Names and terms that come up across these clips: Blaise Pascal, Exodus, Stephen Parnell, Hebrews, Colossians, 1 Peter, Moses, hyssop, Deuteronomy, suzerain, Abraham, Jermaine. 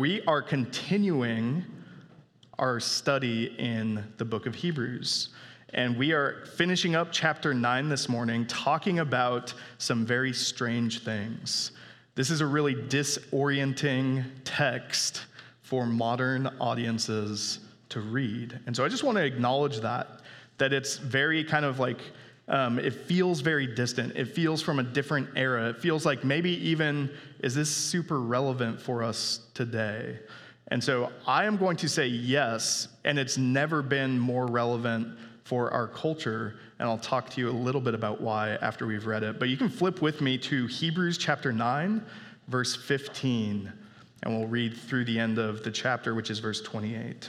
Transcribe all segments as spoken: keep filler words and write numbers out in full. we are continuing our study in the book of Hebrews. And we are finishing up chapter nine this morning, talking about some very strange things. This is a really disorienting text for modern audiences to read. And so I just want to acknowledge that, that it's very kind of like, um, it feels very distant. It feels from a different era. It feels like maybe even, is this super relevant for us today? And so I am going to say yes, and it's never been more relevant for our culture, and I'll talk to you a little bit about why after we've read it. But you can flip with me to Hebrews chapter nine, verse fifteen, and we'll read through the end of the chapter, which is verse twenty-eight.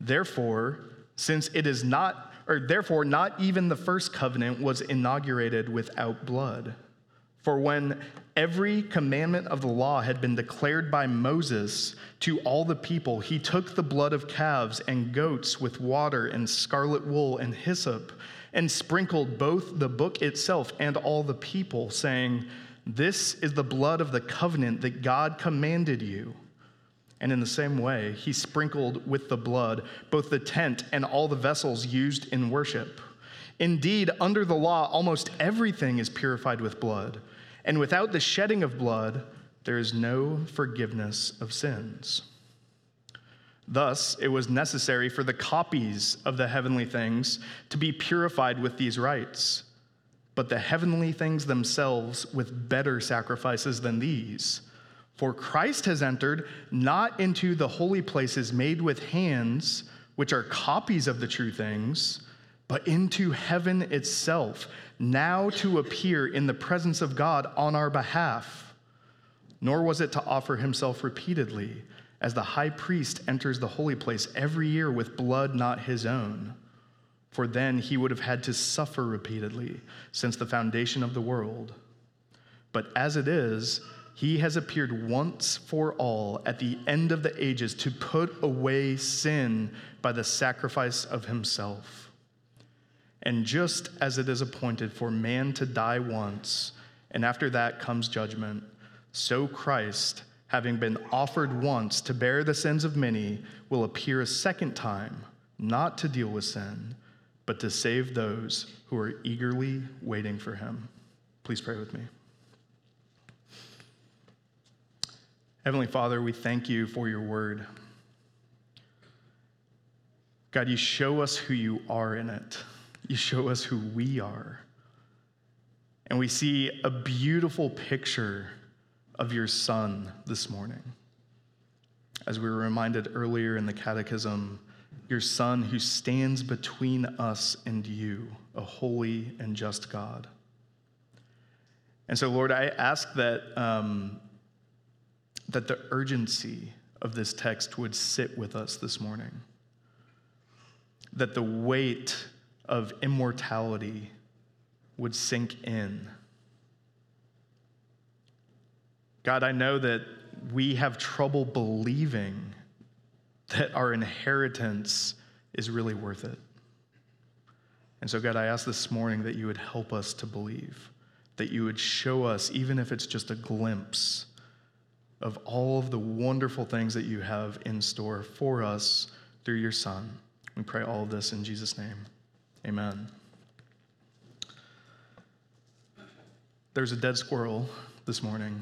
Therefore, since it is not, or therefore, not even the first covenant was inaugurated without blood. For when every commandment of the law had been declared by Moses to all the people, he took the blood of calves and goats with water and scarlet wool and hyssop, and sprinkled both the book itself and all the people, saying, "This is the blood of the covenant that God commanded you." And in the same way, he sprinkled with the blood both the tent and all the vessels used in worship. Indeed, under the law, almost everything is purified with blood, and without the shedding of blood, there is no forgiveness of sins. Thus, it was necessary for the copies of the heavenly things to be purified with these rites, but the heavenly things themselves with better sacrifices than these. For Christ has entered not into the holy places made with hands, which are copies of the true things, but into heaven itself, now to appear in the presence of God on our behalf. Nor was it to offer himself repeatedly, as the high priest enters the holy place every year with blood not his own. For then he would have had to suffer repeatedly since the foundation of the world. But as it is, he has appeared once for all at the end of the ages to put away sin by the sacrifice of himself. And just as it is appointed for man to die once, and after that comes judgment, so Christ, having been offered once to bear the sins of many, will appear a second time, not to deal with sin, but to save those who are eagerly waiting for him. Please pray with me. Heavenly Father, we thank you for your word. God, you show us who you are in it. You show us who we are. And we see a beautiful picture of your Son this morning. As we were reminded earlier in the Catechism, your Son who stands between us and you, a holy and just God. And so, Lord, I ask that, um, that the urgency of this text would sit with us this morning, that the weight of immortality would sink in. God, I know that we have trouble believing that our inheritance is really worth it. And so, God, I ask this morning that you would help us to believe, that you would show us, even if it's just a glimpse, of all of the wonderful things that you have in store for us through your Son. We pray all of this in Jesus' name. Amen. There's a dead squirrel this morning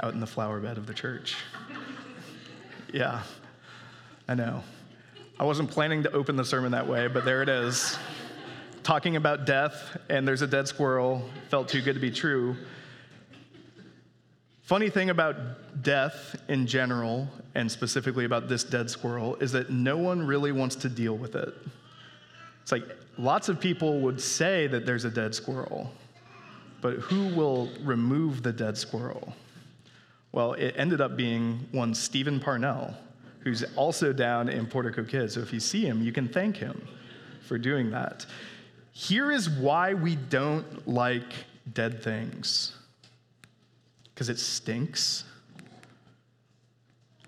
out in the flower bed of the church. Yeah, I know. I wasn't planning to open the sermon that way, but there it is. Talking about death, and there's a dead squirrel. Felt too good to be true. Funny thing about death in general, and specifically about this dead squirrel, is that no one really wants to deal with it. It's like lots of people would say that there's a dead squirrel, but who will remove the dead squirrel? Well, it ended up being one Stephen Parnell, who's also down in Portico Kids. So if you see him, you can thank him for doing that. Here is why we don't like dead things. Because it stinks.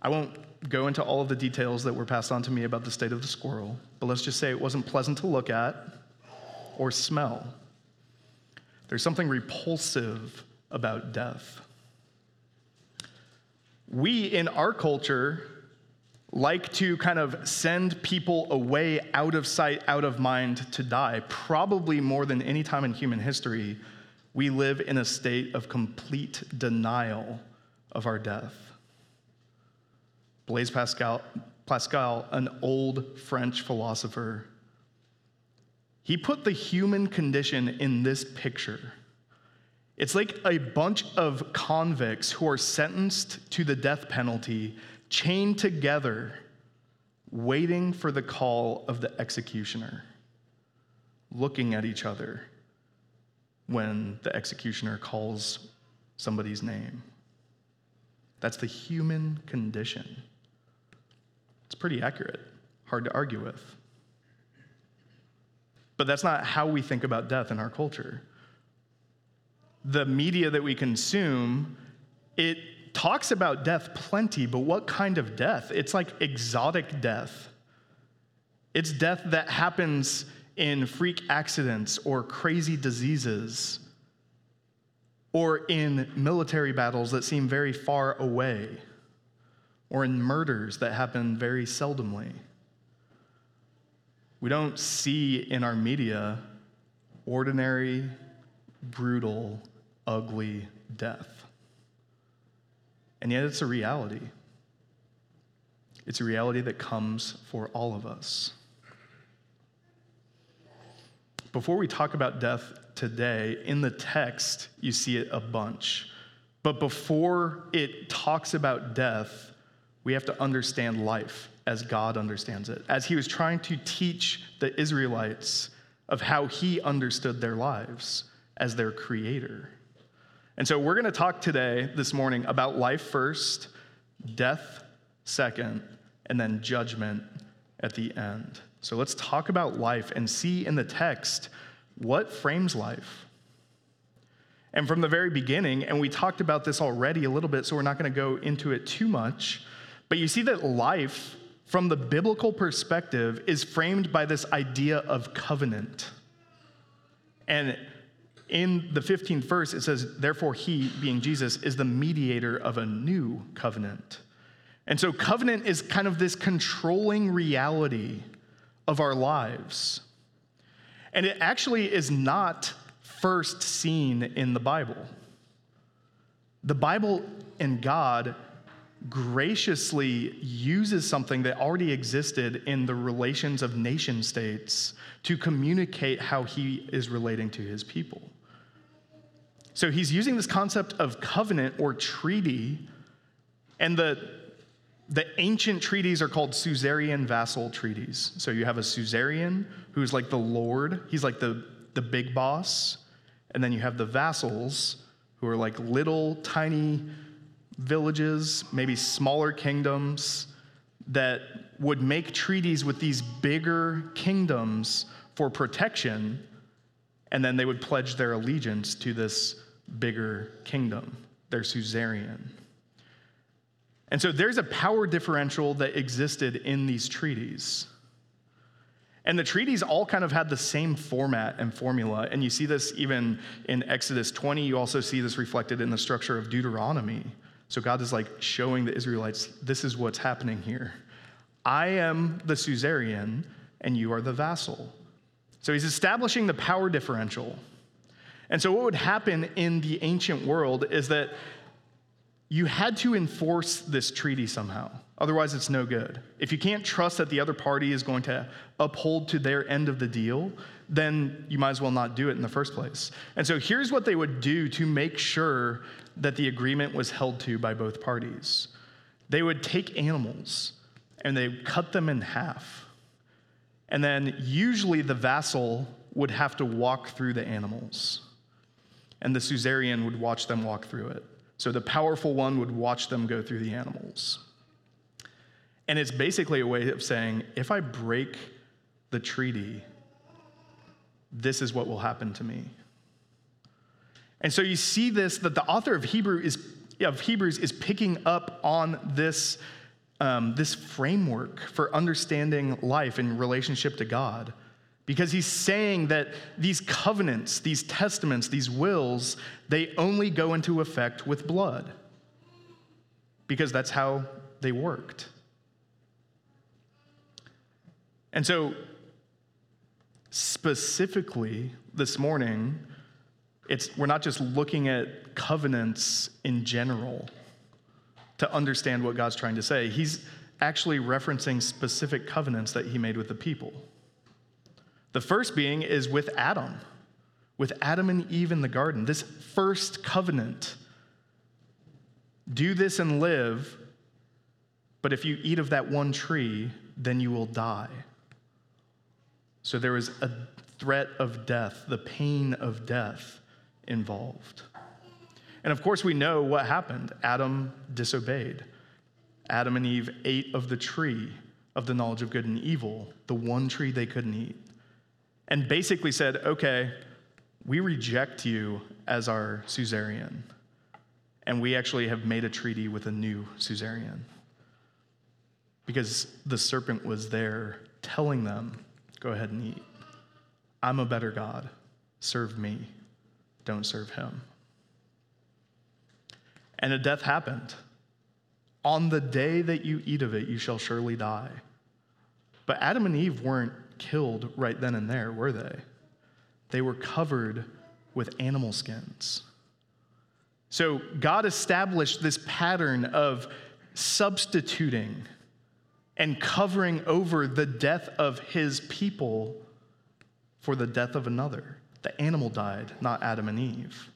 I won't go into all of the details that were passed on to me about the state of the squirrel, but let's just say it wasn't pleasant to look at or smell. There's something repulsive about death. We, in our culture, like to kind of send people away out of sight, out of mind to die. Probably more than any time in human history, we live in a state of complete denial of our death. Blaise Pascal, Pascal, an old French philosopher, he put the human condition in this picture. It's like a bunch of convicts who are sentenced to the death penalty, chained together, waiting for the call of the executioner, looking at each other when the executioner calls somebody's name. That's the human condition. It's pretty accurate, hard to argue with. But that's not how we think about death in our culture. The media that we consume, it talks about death plenty, but what kind of death? It's like exotic death. It's death that happens in freak accidents or crazy diseases or in military battles that seem very far away or in murders that happen very seldomly. We don't see in our media ordinary, brutal, ugly death. And yet it's a reality. It's a reality that comes for all of us. Before we talk about death today, in the text, you see it a bunch. But before it talks about death, we have to understand life as God understands it, as he was trying to teach the Israelites of how he understood their lives as their creator. And so we're going to talk today, this morning, about life first, death second, and then judgment at the end. So let's talk about life and see in the text what frames life. And from the very beginning, and we talked about this already a little bit, so we're not going to go into it too much, but you see that life from the biblical perspective is framed by this idea of covenant. And in the fifteenth verse, it says, therefore he, being Jesus, is the mediator of a new covenant. And so covenant is kind of this controlling reality of our lives. And it actually is not first seen in the Bible. The Bible and God graciously uses something that already existed in the relations of nation states to communicate how he is relating to his people. So he's using this concept of covenant or treaty, and the the ancient treaties are called suzerain vassal treaties. So you have a suzerain who's like the lord, he's like the, the big boss, and then you have the vassals who are like little tiny villages, maybe smaller kingdoms that would make treaties with these bigger kingdoms for protection, and then they would pledge their allegiance to this bigger kingdom, their suzerain. And so there's a power differential that existed in these treaties. And the treaties all kind of had the same format and formula, and you see this even in Exodus twenty. You also see this reflected in the structure of Deuteronomy. So God is like showing the Israelites, this is what's happening here. I am the suzerain, and you are the vassal. So he's establishing the power differential. And so what would happen in the ancient world is that you had to enforce this treaty somehow. Otherwise, it's no good. If you can't trust that the other party is going to uphold to their end of the deal, then you might as well not do it in the first place. And so here's what they would do to make sure that the agreement was held to by both parties. They would take animals and they would cut them in half. And then usually the vassal would have to walk through the animals. and the Caesarean would watch them walk through it. So the powerful one would watch them go through the animals. And it's basically a way of saying, if I break the treaty, this is what will happen to me. And so you see this, that the author of Hebrew is, of Hebrews is picking up on this, um, this framework for understanding life in relationship to God. Because he's saying that these covenants, these testaments, these wills, they only go into effect with blood. Because that's how they worked. And so, specifically this morning, it's we're not just looking at covenants in general to understand what God's trying to say. He's actually referencing specific covenants that he made with the people. The first being is with Adam, with Adam and Eve in the garden. This first covenant, do this and live, but if you eat of that one tree, then you will die. So there was a threat of death, the pain of death involved. And of course we know what happened. Adam disobeyed. Adam and Eve ate of the tree of the knowledge of good and evil, the one tree they couldn't eat. And basically said, okay, we reject you as our Caesarean. And we actually have made a treaty with a new Caesarean. Because the serpent was there telling them, go ahead and eat. I'm a better God. Serve me. Don't serve him. And a death happened. On the day that you eat of it, you shall surely die. But Adam and Eve weren't killed right then and there, were they? They were covered with animal skins. So God established this pattern of substituting and covering over the death of his people for the death of another. The animal died, not Adam and Eve.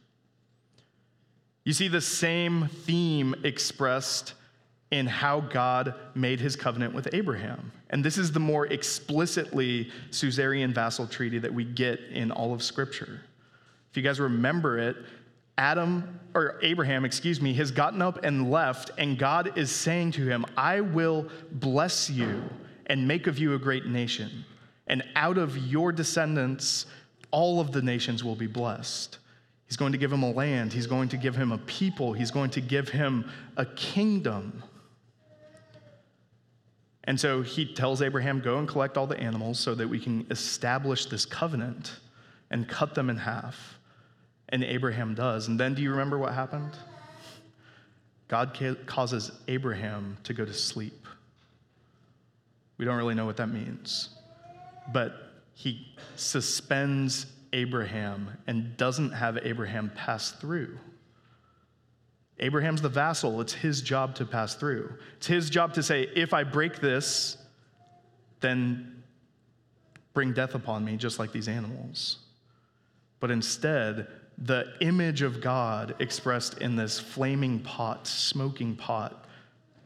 You see the same theme expressed in how God made his covenant with Abraham. And this is the more explicitly Caesarean vassal treaty that we get in all of Scripture. If you guys remember it, Adam, or Abraham, excuse me, has gotten up and left, and God is saying to him, I will bless you and make of you a great nation. And out of your descendants, all of the nations will be blessed. He's going to give him a land. He's going to give him a people. He's going to give him a kingdom. And so he tells Abraham, go and collect all the animals so that we can establish this covenant and cut them in half. And Abraham does. And then do you remember what happened? God ca- causes Abraham to go to sleep. We don't really know what that means. But he suspends Abraham and doesn't have Abraham pass through. Abraham's the vassal. It's his job to pass through. It's his job to say, if I break this, then bring death upon me, just like these animals. But instead, the image of God expressed in this flaming pot, smoking pot,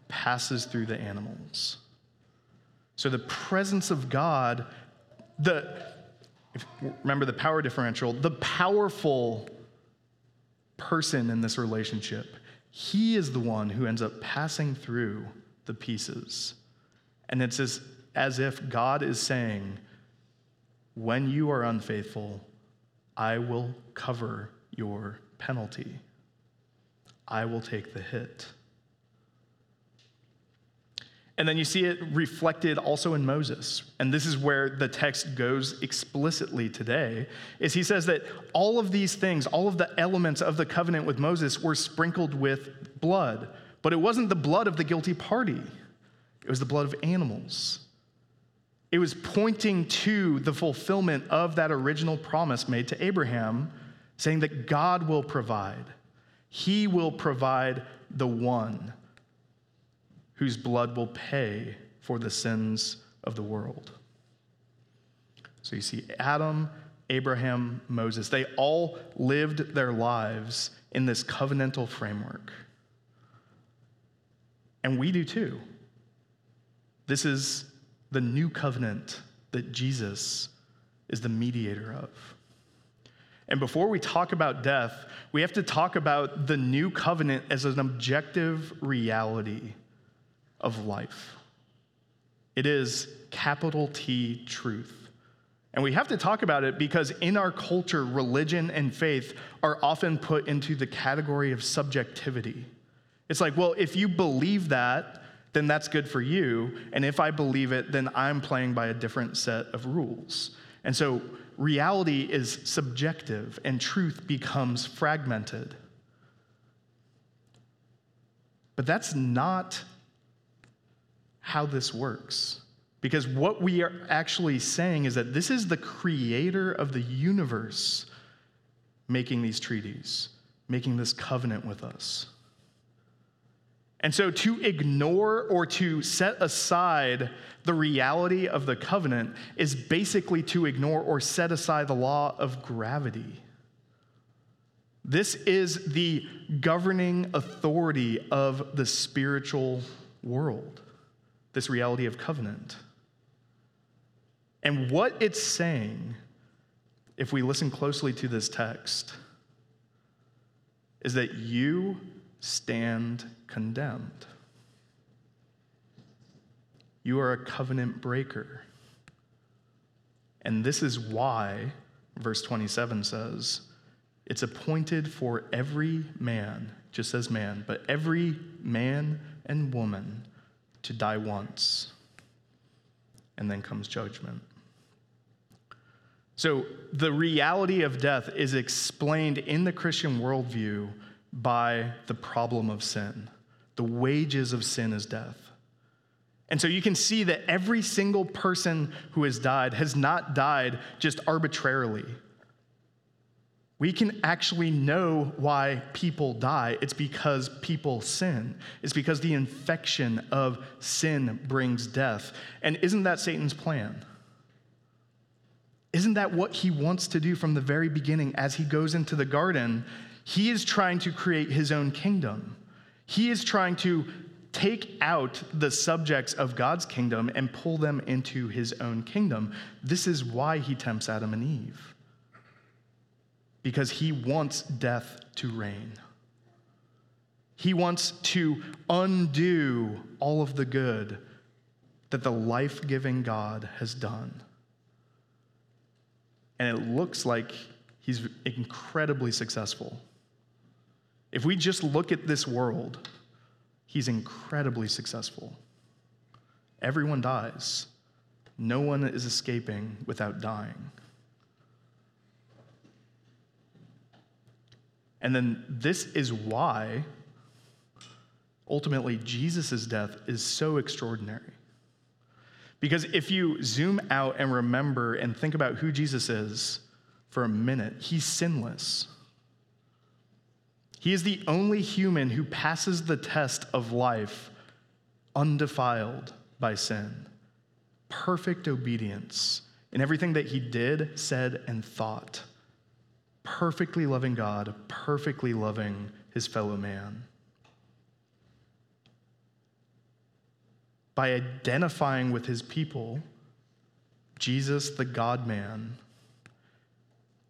passes through the animals. So the presence of God, the, if, remember the power differential, the powerful person in this relationship, he is the one who ends up passing through the pieces. And it's as, as if God is saying, when you are unfaithful, I will cover your penalty. I will take the hit. And then you see it reflected also in Moses. And this is where the text goes explicitly today, is he says that all of these things, all of the elements of the covenant with Moses were sprinkled with blood. But it wasn't the blood of the guilty party. It was the blood of animals. It was pointing to the fulfillment of that original promise made to Abraham, saying that God will provide. He will provide the one whose blood will pay for the sins of the world. So you see Adam, Abraham, Moses, they all lived their lives in this covenantal framework. And we do too. This is the new covenant that Jesus is the mediator of. And before we talk about death, we have to talk about the new covenant as an objective reality of life. It is capital T truth. And we have to talk about it because in our culture, religion and faith are often put into the category of subjectivity. It's like, well, if you believe that, then that's good for you. And if I believe it, then I'm playing by a different set of rules. And so reality is subjective, and truth becomes fragmented. But that's not how this works, because what we are actually saying is that this is the creator of the universe making these treaties, making this covenant with us. And so to ignore or to set aside the reality of the covenant is basically to ignore or set aside the law of gravity. This is the governing authority of the spiritual world, this reality of covenant. And what it's saying, if we listen closely to this text, is that you stand condemned. You are a covenant breaker. And this is why, verse twenty-seven says, it's appointed for every man, just says man, but every man and woman to die once. And then comes judgment. So the reality of death is explained in the Christian worldview by the problem of sin. The wages of sin is death. And so you can see that every single person who has died has not died just arbitrarily. We can actually know why people die. It's because people sin. It's because the infection of sin brings death. And isn't that Satan's plan? Isn't that what he wants to do from the very beginning as he goes into the garden? He is trying to create his own kingdom. He is trying to take out the subjects of God's kingdom and pull them into his own kingdom. This is why he tempts Adam and Eve, because he wants death to reign. He wants to undo all of the good that the life-giving God has done. And it looks like he's incredibly successful. If we just look at this world, he's incredibly successful. Everyone dies. No one is escaping without dying. And then this is why, ultimately, Jesus' death is so extraordinary. Because if you zoom out and remember and think about who Jesus is for a minute, he's sinless. He is the only human who passes the test of life undefiled by sin. Perfect obedience in everything that he did, said, and thought. Perfectly loving God, perfectly loving his fellow man. By identifying with his people, Jesus, the God-man,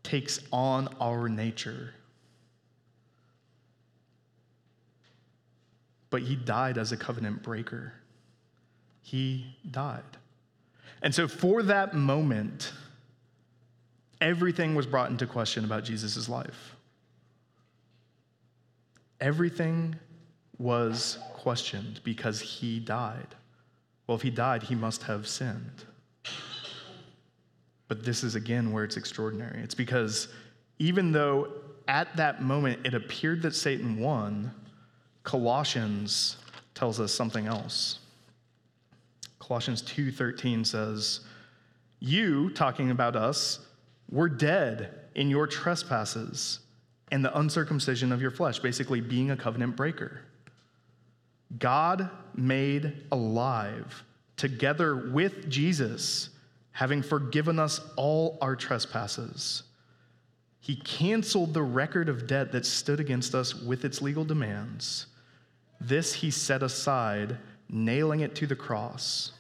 takes on our nature. But he died as a covenant breaker. He died. And so for that moment, everything was brought into question about Jesus' life. Everything was questioned because he died. Well, if he died, he must have sinned. But this is, again, where it's extraordinary. It's because even though at that moment it appeared that Satan won, Colossians tells us something else. Colossians two thirteen says, "You," talking about us, "were dead in your trespasses and the uncircumcision of your flesh," basically being a covenant breaker. "God made alive together with Jesus, having forgiven us all our trespasses. He canceled the record of debt that stood against us with its legal demands. This he set aside, nailing it to the cross."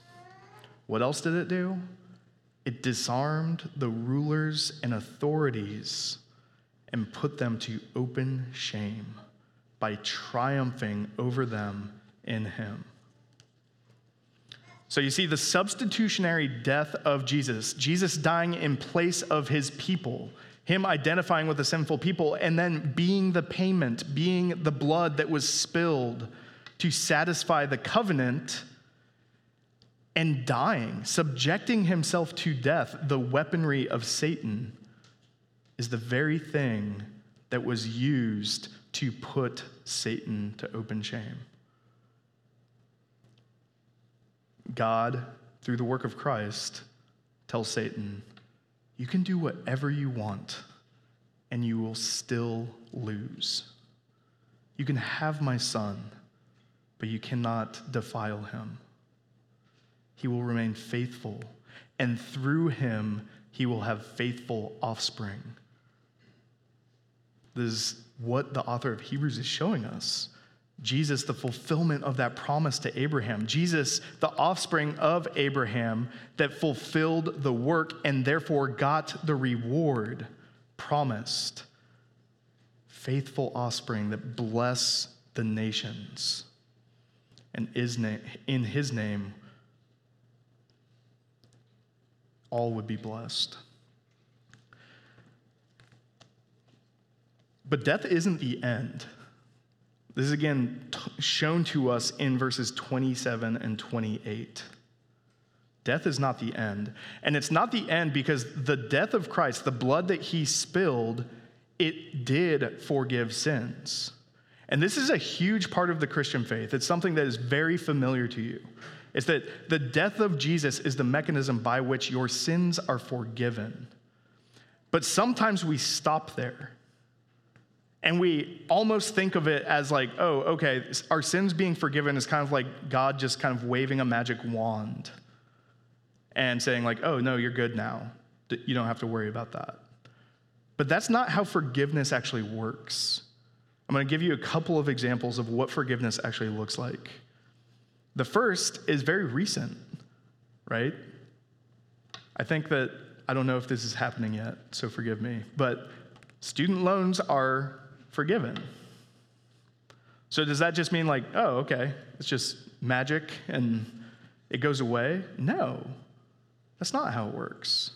What else did it do? It disarmed the rulers and authorities and put them to open shame by triumphing over them in him. So you see the substitutionary death of Jesus, Jesus dying in place of his people, him identifying with the sinful people, and then being the payment, being the blood that was spilled to satisfy the covenant, and dying, subjecting himself to death, the weaponry of Satan, is the very thing that was used to put Satan to open shame. God, through the work of Christ, tells Satan, you can do whatever you want, and you will still lose. You can have my son, but you cannot defile him. He will remain faithful, and through him, he will have faithful offspring. This is what the author of Hebrews is showing us. Jesus, the fulfillment of that promise to Abraham. Jesus, the offspring of Abraham that fulfilled the work and therefore got the reward promised. Faithful offspring that bless the nations. And in his name, all would be blessed. But death isn't the end. This is again t- shown to us in verses twenty-seven and twenty-eight. Death is not the end. And it's not the end because the death of Christ, the blood that he spilled, it did forgive sins. And this is a huge part of the Christian faith. It's something that is very familiar to you. It's that the death of Jesus is the mechanism by which your sins are forgiven. But sometimes we stop there. And we almost think of it as like, oh, okay, our sins being forgiven is kind of like God just kind of waving a magic wand and saying like, oh, no, you're good now. You don't have to worry about that. But that's not how forgiveness actually works. I'm going to give you a couple of examples of what forgiveness actually looks like. The first is very recent, right? I think that, I don't know if this is happening yet, so forgive me, but student loans are forgiven. So does that just mean like, oh, okay, it's just magic and it goes away? No, that's not how it works.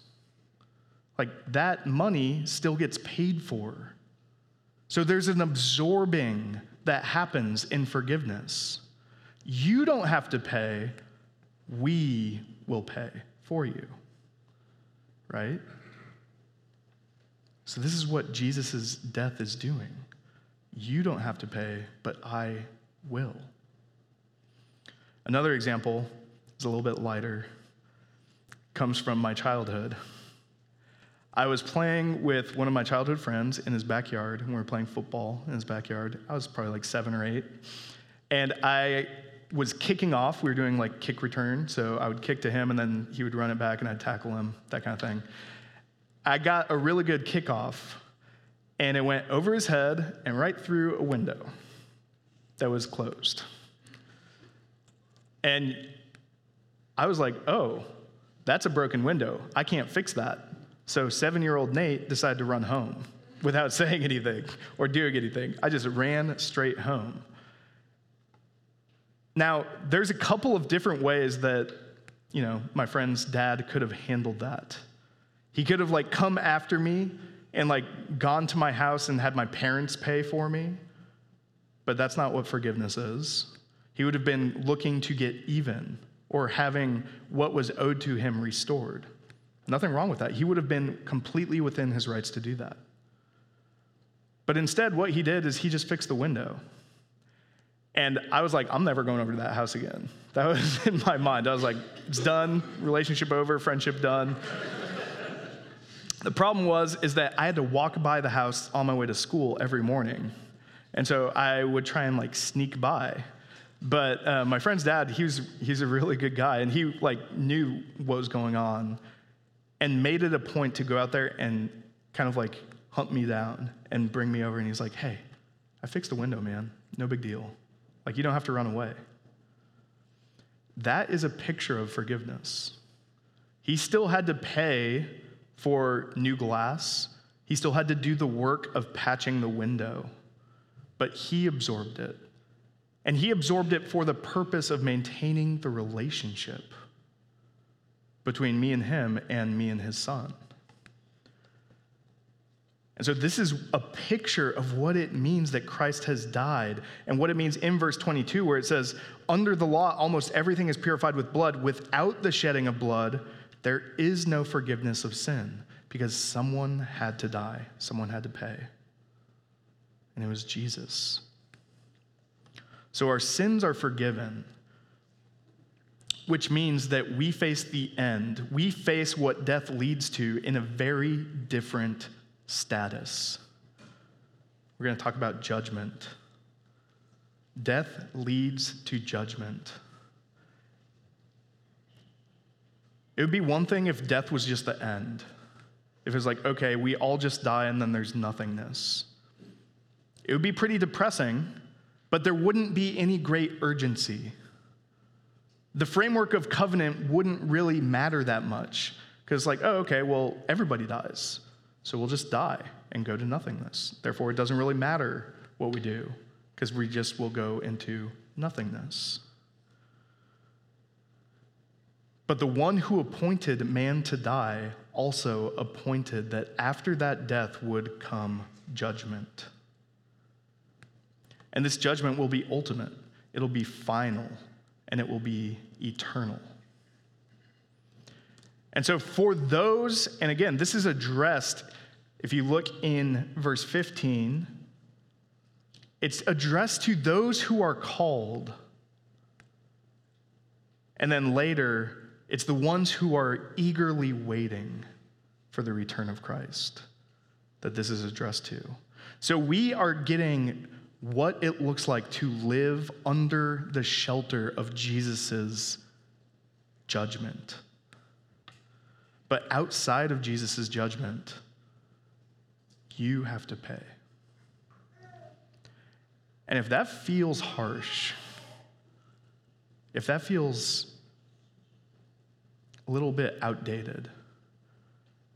Like that money still gets paid for. So there's an absorbing that happens in forgiveness. You don't have to pay, we will pay for you, right? So this is what Jesus' death is doing. You don't have to pay, but I will. Another example is a little bit lighter, comes from my childhood. I was playing with one of my childhood friends in his backyard, and we were playing football in his backyard. I was probably like seven or eight, and I was kicking off. We were doing like kick return, so I would kick to him, and then he would run it back, and I'd tackle him, that kind of thing. I got a really good kickoff, and it went over his head and right through a window that was closed. And I was like, oh, that's a broken window. I can't fix that. So seven-year-old Nate decided to run home without saying anything or doing anything. I just ran straight home. Now, there's a couple of different ways that, you know, my friend's dad could have handled that. He could have, like, come after me and, like, gone to my house and had my parents pay for me. But that's not what forgiveness is. He would have been looking to get even or having what was owed to him restored. Nothing wrong with that. He would have been completely within his rights to do that. But instead, what he did is he just fixed the window. And I was like, I'm never going over to that house again. That was in my mind. I was like, it's done. Relationship over. Friendship done. The problem was is that I had to walk by the house on my way to school every morning. And so I would try and like sneak by. But uh, my friend's dad, he was, he's a really good guy, and he like knew what was going on and made it a point to go out there and kind of like hunt me down and bring me over. And he's like, hey, I fixed the window, man. No big deal. Like, you don't have to run away. That is a picture of forgiveness. He still had to pay for new glass. He still had to do the work of patching the window, but he absorbed it. And he absorbed it for the purpose of maintaining the relationship between me and him and me and his son. And so this is a picture of what it means that Christ has died and what it means in verse twenty-two, where it says, under the law, almost everything is purified with blood. Without the shedding of blood, there is no forgiveness of sin, because someone had to die. Someone had to pay. And it was Jesus. So our sins are forgiven, which means that we face the end. We face what death leads to in a very different status. We're going to talk about judgment. Death leads to judgment. It would be one thing if death was just the end. If it was like, okay, we all just die and then there's nothingness. It would be pretty depressing, but there wouldn't be any great urgency. The framework of covenant wouldn't really matter that much, because like, oh, okay, well, everybody dies, so we'll just die and go to nothingness. Therefore, it doesn't really matter what we do, because we just will go into nothingness. But the one who appointed man to die also appointed that after that death would come judgment. And this judgment will be ultimate. It'll be final, and it will be eternal. And so for those, and again, this is addressed, if you look in verse fifteen, it's addressed to those who are called. And then later, it's the ones who are eagerly waiting for the return of Christ that this is addressed to. So we are getting what it looks like to live under the shelter of Jesus's judgment. But outside of Jesus's judgment, you have to pay. And if that feels harsh, if that feels a little bit outdated,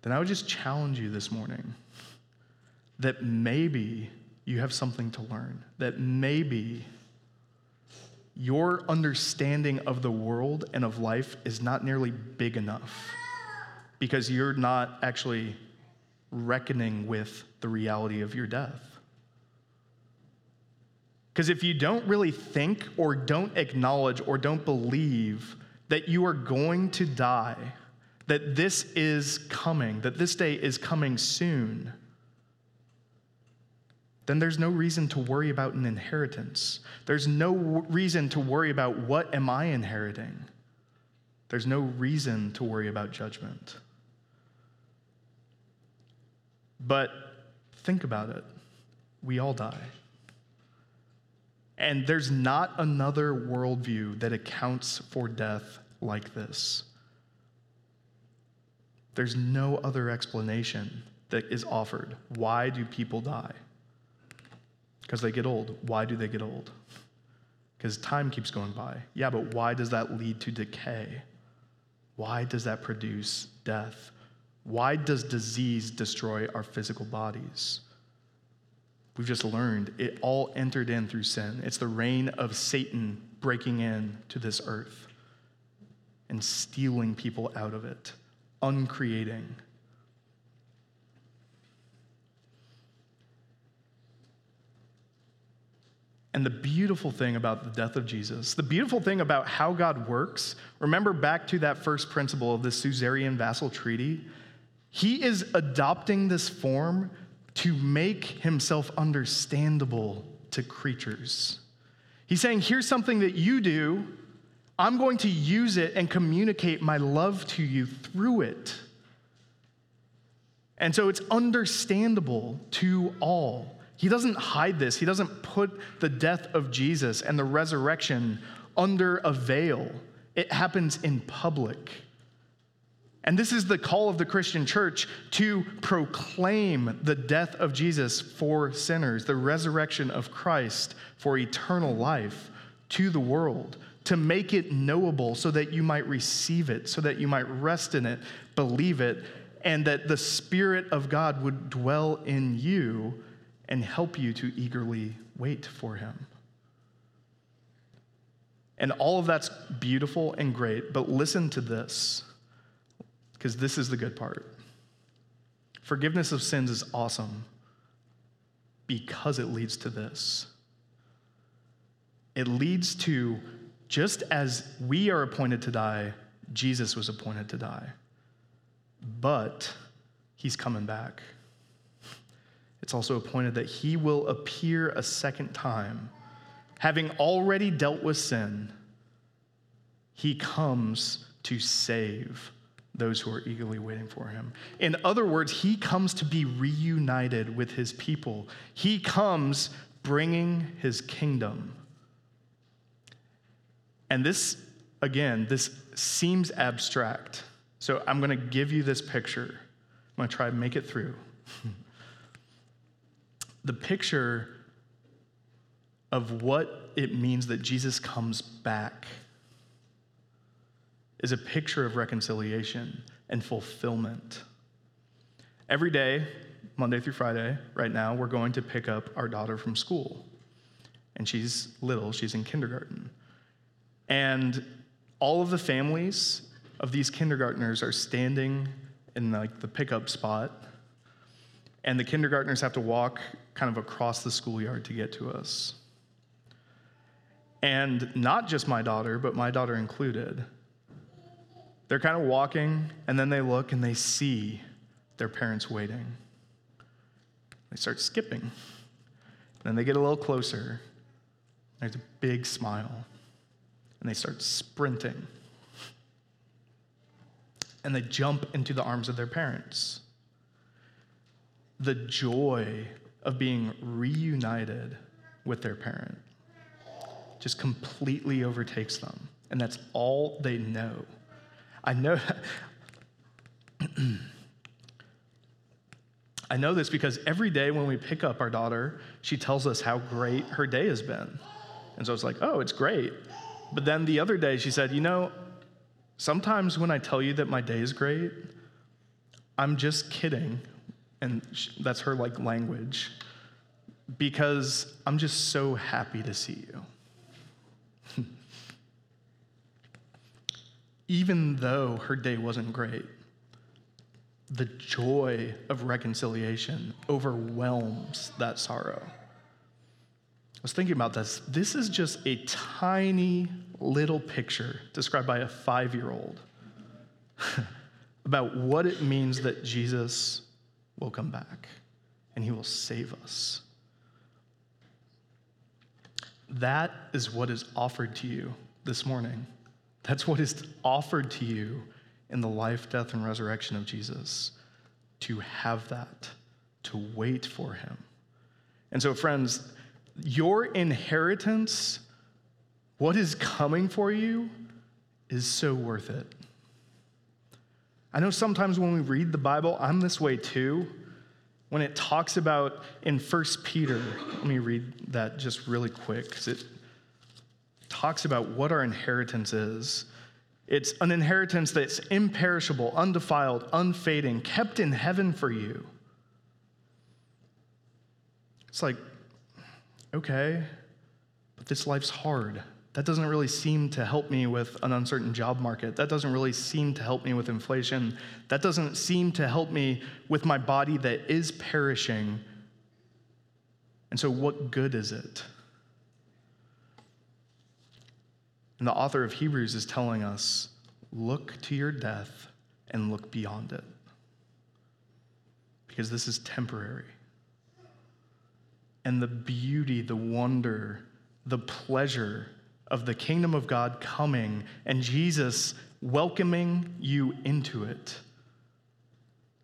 then I would just challenge you this morning that maybe you have something to learn, that maybe your understanding of the world and of life is not nearly big enough, because you're not actually reckoning with the reality of your death. Because if you don't really think or don't acknowledge or don't believe that you are going to die, that this is coming, that this day is coming soon, then there's no reason to worry about an inheritance. There's no w- reason to worry about what am I inheriting. There's no reason to worry about judgment. But think about it. We all die. And there's not another worldview that accounts for death like this. There's no other explanation that is offered. Why do people die? Because they get old. Why do they get old? Because time keeps going by. Yeah, but why does that lead to decay? Why does that produce death? Why does disease destroy our physical bodies? We've just learned it all entered in through sin. It's the reign of Satan breaking in to this earth and stealing people out of it, uncreating. And the beautiful thing about the death of Jesus, the beautiful thing about how God works, remember back to that first principle of the Suzerain Vassal Treaty, he is adopting this form to make himself understandable to creatures. He's saying, here's something that you do, I'm going to use it and communicate my love to you through it. And so it's understandable to all. He doesn't hide this. He doesn't put the death of Jesus and the resurrection under a veil. It happens in public. And this is the call of the Christian church to proclaim the death of Jesus for sinners, the resurrection of Christ for eternal life to the world, to make it knowable so that you might receive it, so that you might rest in it, believe it, and that the Spirit of God would dwell in you and help you to eagerly wait for him. And all of that's beautiful and great, but listen to this, because this is the good part. Forgiveness of sins is awesome because it leads to this. It leads to, just as we are appointed to die, Jesus was appointed to die. But he's coming back. It's also appointed that he will appear a second time. Having already dealt with sin, he comes to save those who are eagerly waiting for him. In other words, he comes to be reunited with his people. He comes bringing his kingdom. And this, again, this seems abstract. So I'm going to give you this picture. I'm going to try to make it through. The picture of what it means that Jesus comes back is a picture of reconciliation and fulfillment. Every day, Monday through Friday, right now, we're going to pick up our daughter from school. And she's little, she's in kindergarten. And all of the families of these kindergartners are standing in like the pickup spot, and the kindergartners have to walk kind of across the schoolyard to get to us. And not just my daughter, but my daughter included. They're kind of walking, and then they look and they see their parents waiting. They start skipping. And then they get a little closer. There's a big smile. And they start sprinting. And they jump into the arms of their parents. The joy of being reunited with their parent just completely overtakes them. And that's all they know. I know I know this because every day when we pick up our daughter, she tells us how great her day has been. And so it's like, oh, it's great. But then the other day she said, you know, sometimes when I tell you that my day is great, I'm just kidding. And that's her like language, because I'm just so happy to see you. Even though her day wasn't great, the joy of reconciliation overwhelms that sorrow. I was thinking about this. This is just a tiny little picture described by a five-year-old about what it means that Jesus will come back and he will save us. That is what is offered to you this morning. That's what is offered to you in the life, death, and resurrection of Jesus, to have that, to wait for him. And so, friends, your inheritance, what is coming for you, is so worth it. I know sometimes when we read the Bible, I'm this way too. When it talks about in First Peter, let me read that just really quick, because it talks about what our inheritance is. It's an inheritance that's imperishable, undefiled, unfading, kept in heaven for you. It's like, okay, but this life's hard. That doesn't really seem to help me with an uncertain job market. That doesn't really seem to help me with inflation. That doesn't seem to help me with my body that is perishing. And so what good is it? And the author of Hebrews is telling us, look to your death and look beyond it, because this is temporary. And the beauty, the wonder, the pleasure of the kingdom of God coming and Jesus welcoming you into it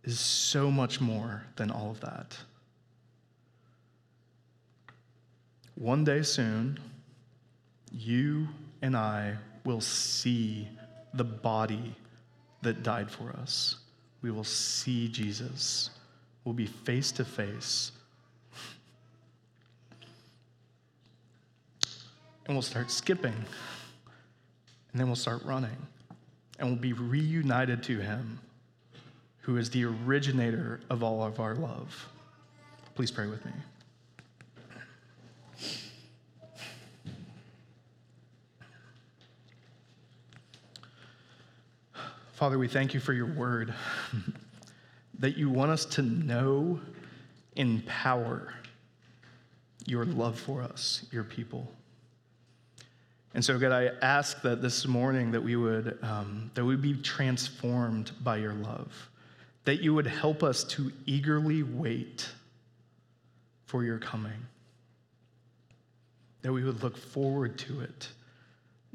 is so much more than all of that. One day soon, you and I will see the body that died for us. We will see Jesus. We'll be face to face. And we'll start skipping, and then we'll start running, and we'll be reunited to him. who is the originator of all of our love. Please pray with me. Father, we thank you for your word, that you want us to know in power your love for us, your people. And so, God, I ask that this morning that we would um, that we be transformed by your love, that you would help us to eagerly wait for your coming, that we would look forward to it,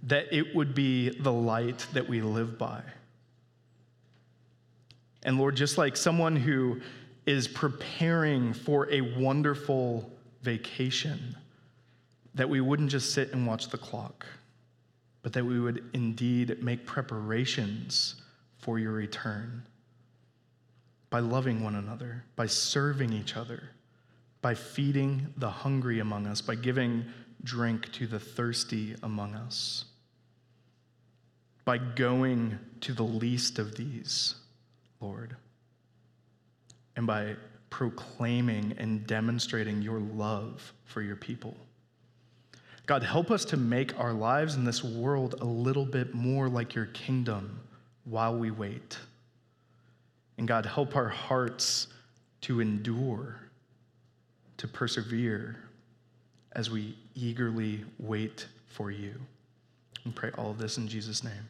that it would be the light that we live by. And Lord, just like someone who is preparing for a wonderful vacation, that we wouldn't just sit and watch the clock, but that we would indeed make preparations for your return by loving one another, by serving each other, by feeding the hungry among us, by giving drink to the thirsty among us, by going to the least of these, Lord, and by proclaiming and demonstrating your love for your people. God, help us to make our lives in this world a little bit more like your kingdom while we wait. And God, help our hearts to endure, to persevere as we eagerly wait for you. We pray all of this in Jesus' name.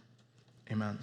Amen.